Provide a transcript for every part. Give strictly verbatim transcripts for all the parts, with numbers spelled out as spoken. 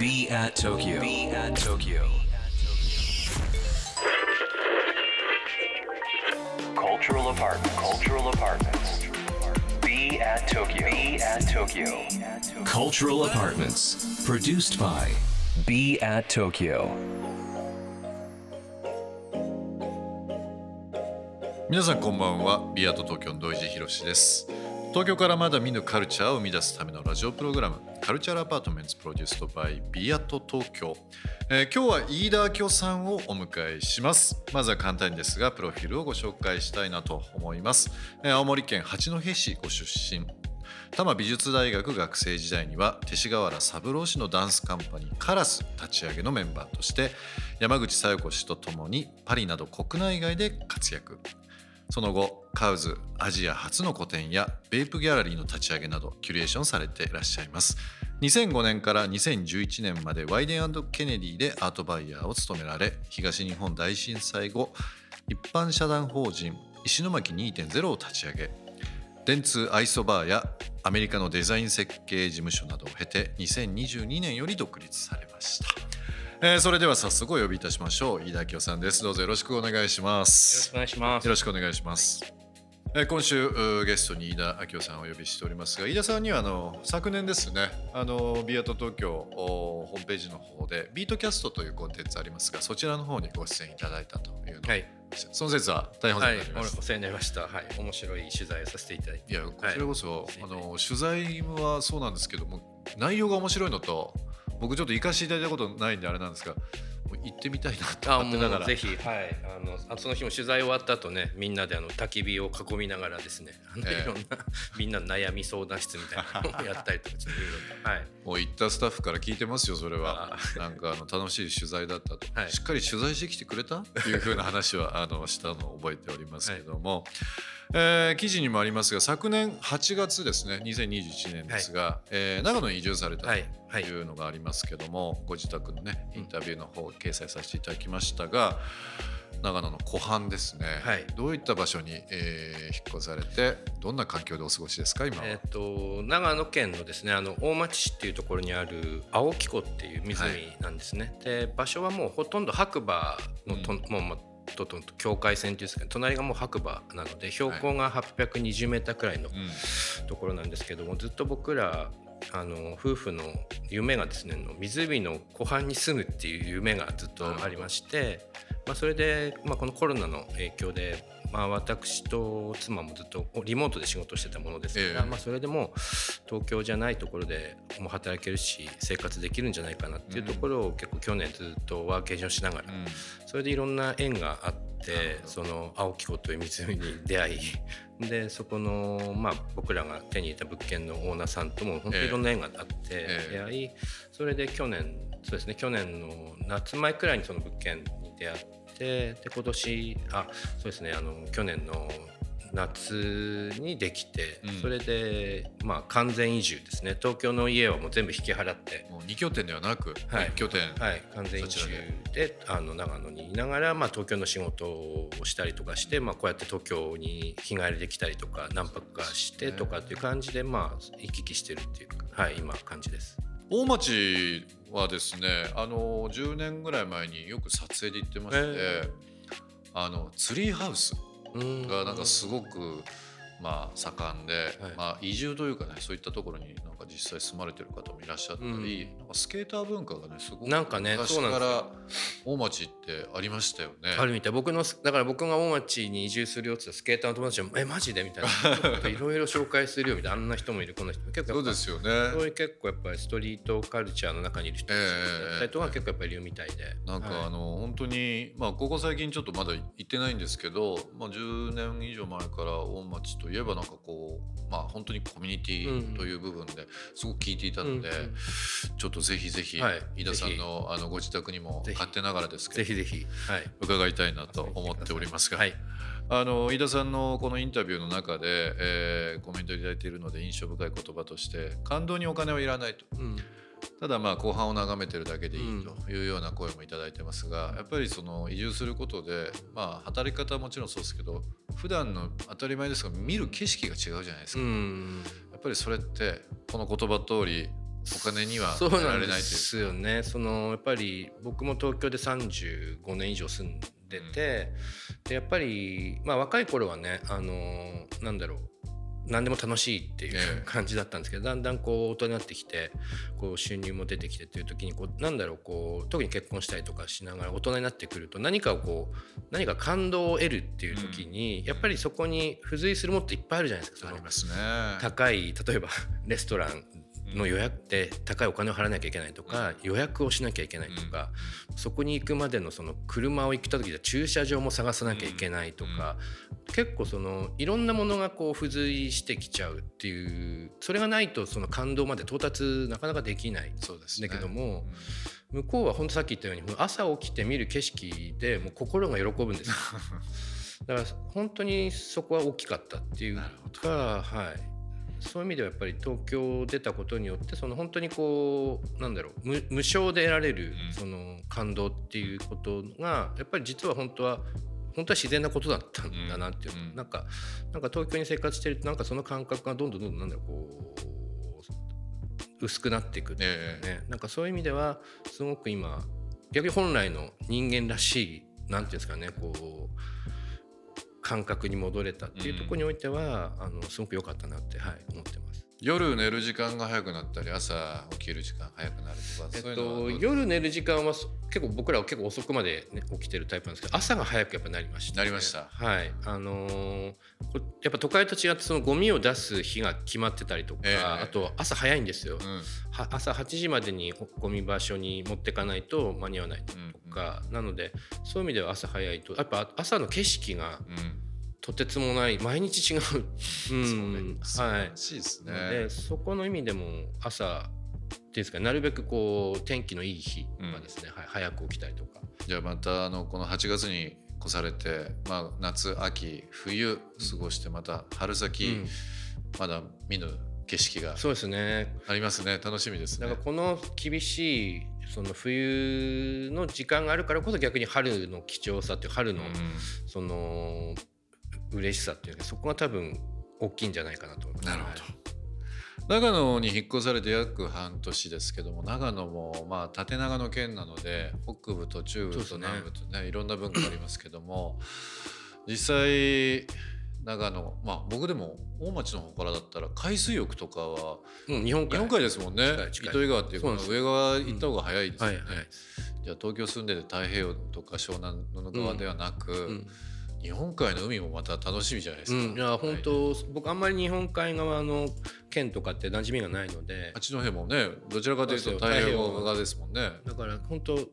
Be at Tokyo. Be at Tokyo. Cultural apartment. Cultural apartments. Be at Tokyo. Be at Tokyo. Cultural apartments. Produced by Be at Tokyo.皆さんこんばんは。ビアと東京の土井博史です。東京からまだ見ぬカルチャーを生み出すためのラジオプログラム、カルチャーアパートメンツプロデュースドバイビアと東京、えー、今日は飯田明夫さんをお迎えします。まずは簡単ですがプロフィールをご紹介したいなと思います。えー、青森県八戸市ご出身、多摩美術大学学生時代には勅使河原三郎氏のダンスカンパニーカラス立ち上げのメンバーとして、山口小夜子氏とともにパリなど国内外で活躍。その後カウズアジア初の個展やベープギャラリーの立ち上げなどキュレーションされていらっしゃいます。にせんごねんからにせんじゅういちねんまでワイデン&ケネディでアートバイヤーを務められ、東日本大震災後一般社団法人石巻 にてんゼロ を立ち上げ、電通アイソバーやアメリカのデザイン設計事務所などを経てにせんにじゅうにねんより独立されました。えー、それでは早速お呼びいたしましょう。飯田明夫さんです。どうぞよろしくお願いします。よろしくお願いします。よろしくお願いします。えー、今週ゲストに飯田明夫さんをお呼びしておりますが、飯田さんにはあの昨年ですね、あのビアと東京ホームページの方でビートキャストというコンテンツありますが、そちらの方にご出演いただいたというの、はい、その説は大変お世話になりました。はい、お世話になりました。はい、面白い取材をさせていただいて、いやこちらこそ、はい、あの取材はそうなんですけども、内容が面白いのと、僕ちょっと行かせていただいたことないんであれなんですが、行ってみたいなと思ってながら、ぜひ、はい、あのその日も取材終わった後ね、みんなであの焚き火を囲みながらですね、あのいろんな、えー、みんなの悩み相談室みたいなのをやったりとかちょっといろいろ、はい、もう行ったスタッフから聞いてますよ。それはなんかあの楽しい取材だったと、はい、しっかり取材してきてくれたっていう風な話はあのしたのを覚えておりますけども、はい、えー、記事にもありますが、昨年はちがつですね、にせんにじゅういちねんですが、はい、えー、長野に移住されたというのがありますけども、はいはい、ご自宅のねインタビューの方を掲載させていただきましたが、長野の湖畔ですね、はい、どういった場所に、えー、引っ越されて、どんな環境でお過ごしですか今は。えー、と長野県のですね、あの大町市っていうところにある青木湖っていう湖なんですね。はい、で場所はもうほとんど白馬のと、うん、もうとと境界線というんですけど、隣がもう白馬なので標高がはっぴゃくにじゅうメーターくらいのところなんですけども、はい、うん、ずっと僕らあの夫婦の夢がですね、湖の湖畔に住むっていう夢がずっとありまして、まあ、それで、まあ、このコロナの影響で、まあ、私と妻もずっとリモートで仕事してたものですから、えーまあ、それでも東京じゃないところでもう働けるし生活できるんじゃないかなっていうところを、結構去年ずっとワーケーションしながら、うん、それでいろんな縁があって、その青木湖という湖に出会いで、そこの、まあ、僕らが手に入れた物件のオーナーさんとも本当にいろんな縁があって出会い、えーえー、それで去年そうですね、去年の夏前くらいにその物件に出会って、で今年あそうですねあの去年の夏にできて、うん、それで、まあ、完全移住ですね。東京の家はもう全部引き払って、もうに拠点ではなく、はい、いち拠点、はい、完全移住であの長野にいながら、まあ、東京の仕事をしたりとかして、まあ、こうやって東京に日帰りできたりとか何泊かしてとかっていう感じで、まあ、行き来してるっていうか、はい、今感じです。大町はですね、あのじゅうねんぐらい前によく撮影で行ってまして、えー、あのツリーハウスがなんかすごくまあ盛んで、はい、まあ、移住というかね、そういったところになんか実際住まれてる方もいらっしゃったり、うん、なんかスケーター文化がねすごくなんか、ね、昔から大町ってありましたよね。あるみたい。僕のだから僕が大町に移住するよって言ったスケーターの友達もえマジでみたいな、いろいろ紹介するよみたいな、あんな人もいるこんな人も結構そうですよね。そういう結構やっぱりストリートカルチャーの中にいる人たちだったりとか結構やっぱりいるみたいで、なんかあの、はい、本当にまあここ最近ちょっとまだ行ってないんですけど、まあ、じゅうねん以上前から大町とといえばなんかこう、まあ、本当にコミュニティという部分ですごく聞いていたので、うんうん、ちょっとぜひぜひ飯田さん の、はい、あのご自宅にも勝手ながらですけどぜひぜひ、はい、伺いたいなと思っておりますが、はい、あの飯田さんのこのインタビューの中で、えー、コメントいただいているので印象深い言葉として、感動にお金はいらないと、うん、ただまあ後半を眺めてるだけでいいというような声もいただいてますが、やっぱりその移住することで、まあ働き方はもちろんそうですけど、普段の当たり前ですが見る景色が違うじゃないですか。やっぱりそれってこの言葉通りお金にはなられないという。そうなんですよね。そのやっぱり僕も東京でさんじゅうごねん以上住んでて、うん、でやっぱり、まあ、若い頃はね、あのなんだろう、何でも楽しいっていう感じだったんですけど、だんだんこう大人になってきて、こう収入も出てきてっていう時に、こうなんだろう、こう特に結婚したりとかしながら大人になってくると、何かをこう何か感動を得るっていう時に、やっぱりそこに付随するものっていっぱいあるじゃないですか。ありますね。高い、例えばレストランの予約って高いお金を払わなきゃいけないとか、予約をしなきゃいけないとか、そこに行くまでのその車を行った時は駐車場も探さなきゃいけないとか、結構そのいろんなものがこう付随してきちゃうっていう、それがないとその感動まで到達なかなかできないんだけども、向こうは本当さっき言ったように朝起きて見る景色でもう心が喜ぶんですよ。だから本当にそこは大きかったっていうか、はい、そういう意味ではやっぱり東京を出たことによって、その本当にこうなんだろう 無, 無償で得られるその感動っていうことが、やっぱり実は本当は本当は自然なことだったんだなっていう、うん、なんかなんか東京に生活してると、なんかその感覚がどんどんどんどんなんだろう、こう薄くなっていくっていうね、えー、なんかそういう意味ではすごく今逆に本来の人間らしい、なんていうんですかね、こう感覚に戻れたっていうところにおいては、うん、あのすごく良かったなって、はい、思ってます。夜寝る時間が早くなったり、朝起きる時間早くなるとか、えっと、そういうのは夜寝る時間は結構僕らは結構遅くまで、ね、起きてるタイプなんですけど、朝が早くやっぱなりました、ね、なりました、はい。あのー、やっぱ都会と違ってそのゴミを出す日が決まってたりとか、えー、あと朝早いんですよ、うん、朝はちじまでにゴミ場所に持ってかないと間に合わないとか、うんうん、なのでそういう意味では朝早いとやっぱ朝の景色が、うんとてつもない毎日違う、うん、そうね、はい、しいですね。でそこの意味でも朝ってですか、なるべくこう天気のいい日はですね、うん、はい、早く起きたりとか。じゃあまたあのこのはちがつに越されて、まあ、夏秋冬過ごして、また春先、うん、まだ見ぬ景色がそうですねありますね。楽しみですね。だからこの厳しいその冬の時間があるからこそ、逆に春の貴重さという春の、うん、その嬉しさっていうか、そこが多分大きいんじゃないかなと思います。なるほど、はい、長野に引っ越されて約半年ですけども、長野もまあ縦長の県なので、北部と中部と南部とね、いろんな文化ありますけども、実際長野、まあ僕でも大町の方からだったら海水浴とかは、うん、日本海、日本海ですもんね。近い近い、糸魚川っていうか上側行った方が早いですよね、うん、はいはい、じゃあ東京住んでて太平洋とか湘南の側ではなく、うんうん、日本海の海もまた楽しみじゃないですか、うん、いや本当、はい、僕あんまり日本海側の県とかって馴染みがないので、あっちの辺もね、どちらかというと太平洋側ですもんね。だから本当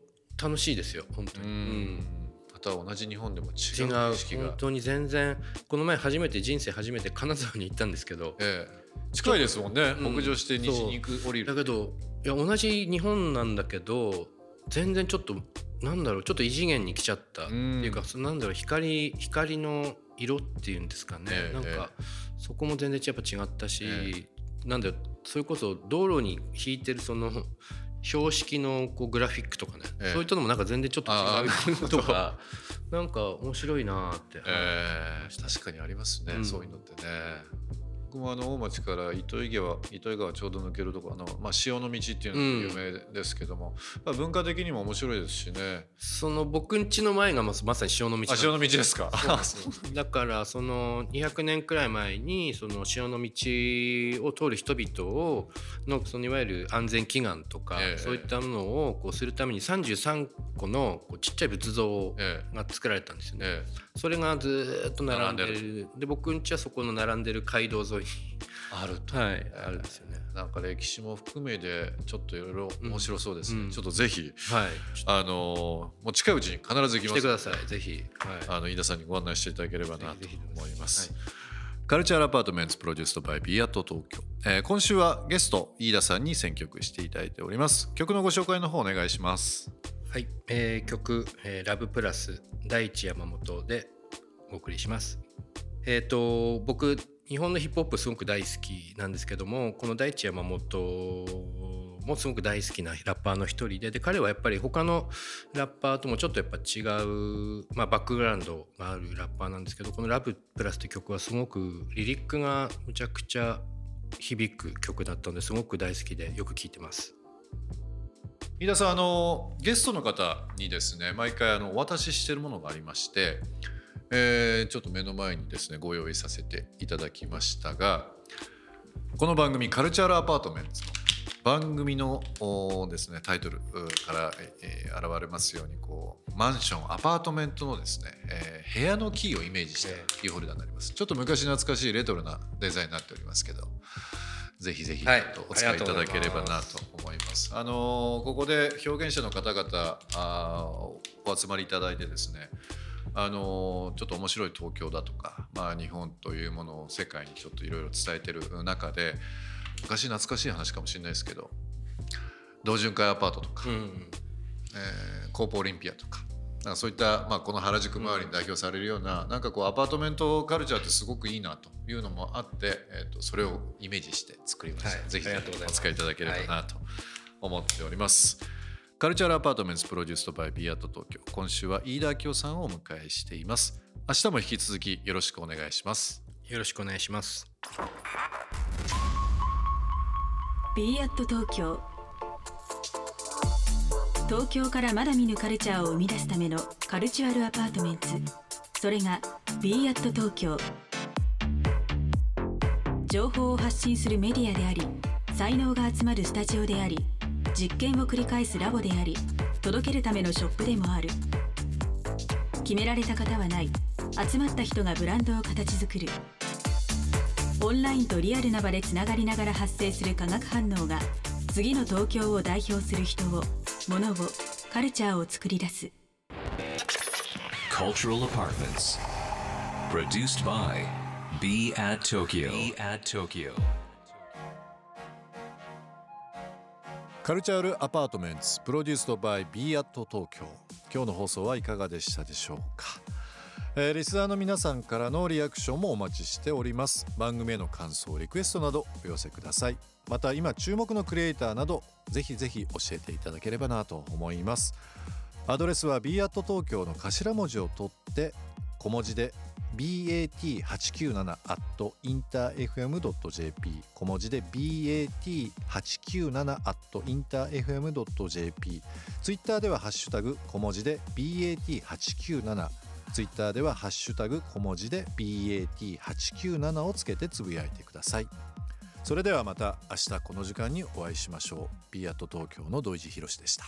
楽しいですよ本当に、うん、また同じ日本でも違う景色が、本当に全然。この前初めて人生初めて金沢に行ったんですけど、ええ、近いですもんね、うん、北上して西に行く、降りるだけど、いや同じ日本なんだけど全然ちょっとなんだろう、ちょっと異次元に来ちゃったっていうか、うん、なんだろう、光、光の色っていうんですかね、えー、なんかそこも全然やっぱ違ったし、えー、なんだろう、それこそ道路に引いてるその標識のこうグラフィックとかね、えー、そういったのもなんか全然ちょっと違うとか、なんか面白いなって、えー、確かにありますね、うん、そういうのってね。僕もあの大町から糸魚川、糸魚川ちょうど抜けるところ、あの、まあ、潮の道っていうのが有名ですけども、うん、まあ、文化的にも面白いですしね。その僕ん家の前がまさに潮の道なんです。あ、潮の道ですか。そうですだからそのにひゃくねんくらい前にその潮の道を通る人々をの、そのいわゆる安全祈願とか、えー、そういったものをこうするためにさんじゅうさんこのこうちっちゃい仏像が作られたんですよね、えー、それがずっと並んでる、並んでる。で僕ん家はそこの並んでる街道沿いあると、はい、あるんですよね。なんか歴史も含めでちょっといろいろ面白そうですね、うんうん、ちょっとぜひ、はい、あのもう近いうちに必ず行きます、来てくださいぜひ、はい、あの飯田さんにご案内していただければなと思います。ぜひぜひ、はい、カルチャーアパートメンツプロデュースドバイ Be at Tokyo、えー、今週はゲスト飯田さんに選曲していただいております。曲のご紹介の方お願いします。はい、えー、曲、えー、ラブプラス第一山本でお送りします。えっと僕日本のヒップホップすごく大好きなんですけども、この大地山本もすごく大好きなラッパーの一人 で, で彼はやっぱり他のラッパーともちょっとやっぱ違う、まあ、バックグラウンドがあるラッパーなんですけど、このラブプラスという曲はすごくリリックがむちゃくちゃ響く曲だったのですごく大好きでよく聴いてます。飯田さん、あのゲストの方にですね、毎回あのお渡ししているものがありまして、えー、ちょっと目の前にですねご用意させていただきましたが、この番組カルチャールアパートメント番組のですねタイトルから、えー、現れますようにこうマンションアパートメントのですね、えー、部屋のキーをイメージしたキーホルダーになります。ちょっと昔懐かしいレトロなデザインになっておりますけど、ぜひぜひお使いいただければなと思います。はい、あのここで表現者の方々あお集まりいただいてですね、あのちょっと面白い東京だとか、まあ、日本というものを世界にちょっといろいろ伝えてる中で、昔懐かしい話かもしれないですけど、同潤会アパートとか、うんうん、えー、コーポオリンピアとか、なんかそういった、まあ、この原宿周りに代表されるような、うん、なんかこうアパートメントカルチャーってすごくいいなというのもあって、えー、とそれをイメージして作りました。はい、ぜひお使いいただければなと思っております。はい、カルチャールアパートメントプロデュースドバイ Be at Tokyo、 今週は飯田明夫さんをお迎えしています。明日も引き続きよろしくお願いします。よろしくお願いします。 Be at Tokyo、 東京からまだ見ぬカルチャーを生み出すためのカルチュアルアパートメント、それが Be at Tokyo。 情報を発信するメディアであり、才能が集まるスタジオであり、実験を繰り返すラボであり、届けるためのショップでもある。決められた方はない、集まった人がブランドを形作る。オンラインとリアルな場でつながりながら発生する化学反応が、次の東京を代表する人を、物を、カルチャーを作り出す。Cultural Apartments Produced by Be at Tokyo。 Be at Tokyo。カルチャールアパートメンツプロデュースドバイ Be at Tokyo。 今日の放送はいかがでしたでしょうか。えー、リスナーの皆さんからのリアクションもお待ちしております。番組への感想、リクエストなどお寄せください。また今注目のクリエイターなど、ぜひぜひ教えていただければなと思います。アドレスは Be at Tokyo の頭文字を取って小文字で ビーエーティーはちきゅうなな at interfm.jp、 小文字で ビーエーティーはちきゅうなな at interfm.jp、 ツイッターではハッシュタグ小文字で ビーエーティーはちきゅうなな、 ツイッターではハッシュタグ小文字で ビーエーティーはちきゅうなな をつけてつぶやいてください。それではまた明日この時間にお会いしましょう。Be at Tokyo の土井地博史でした。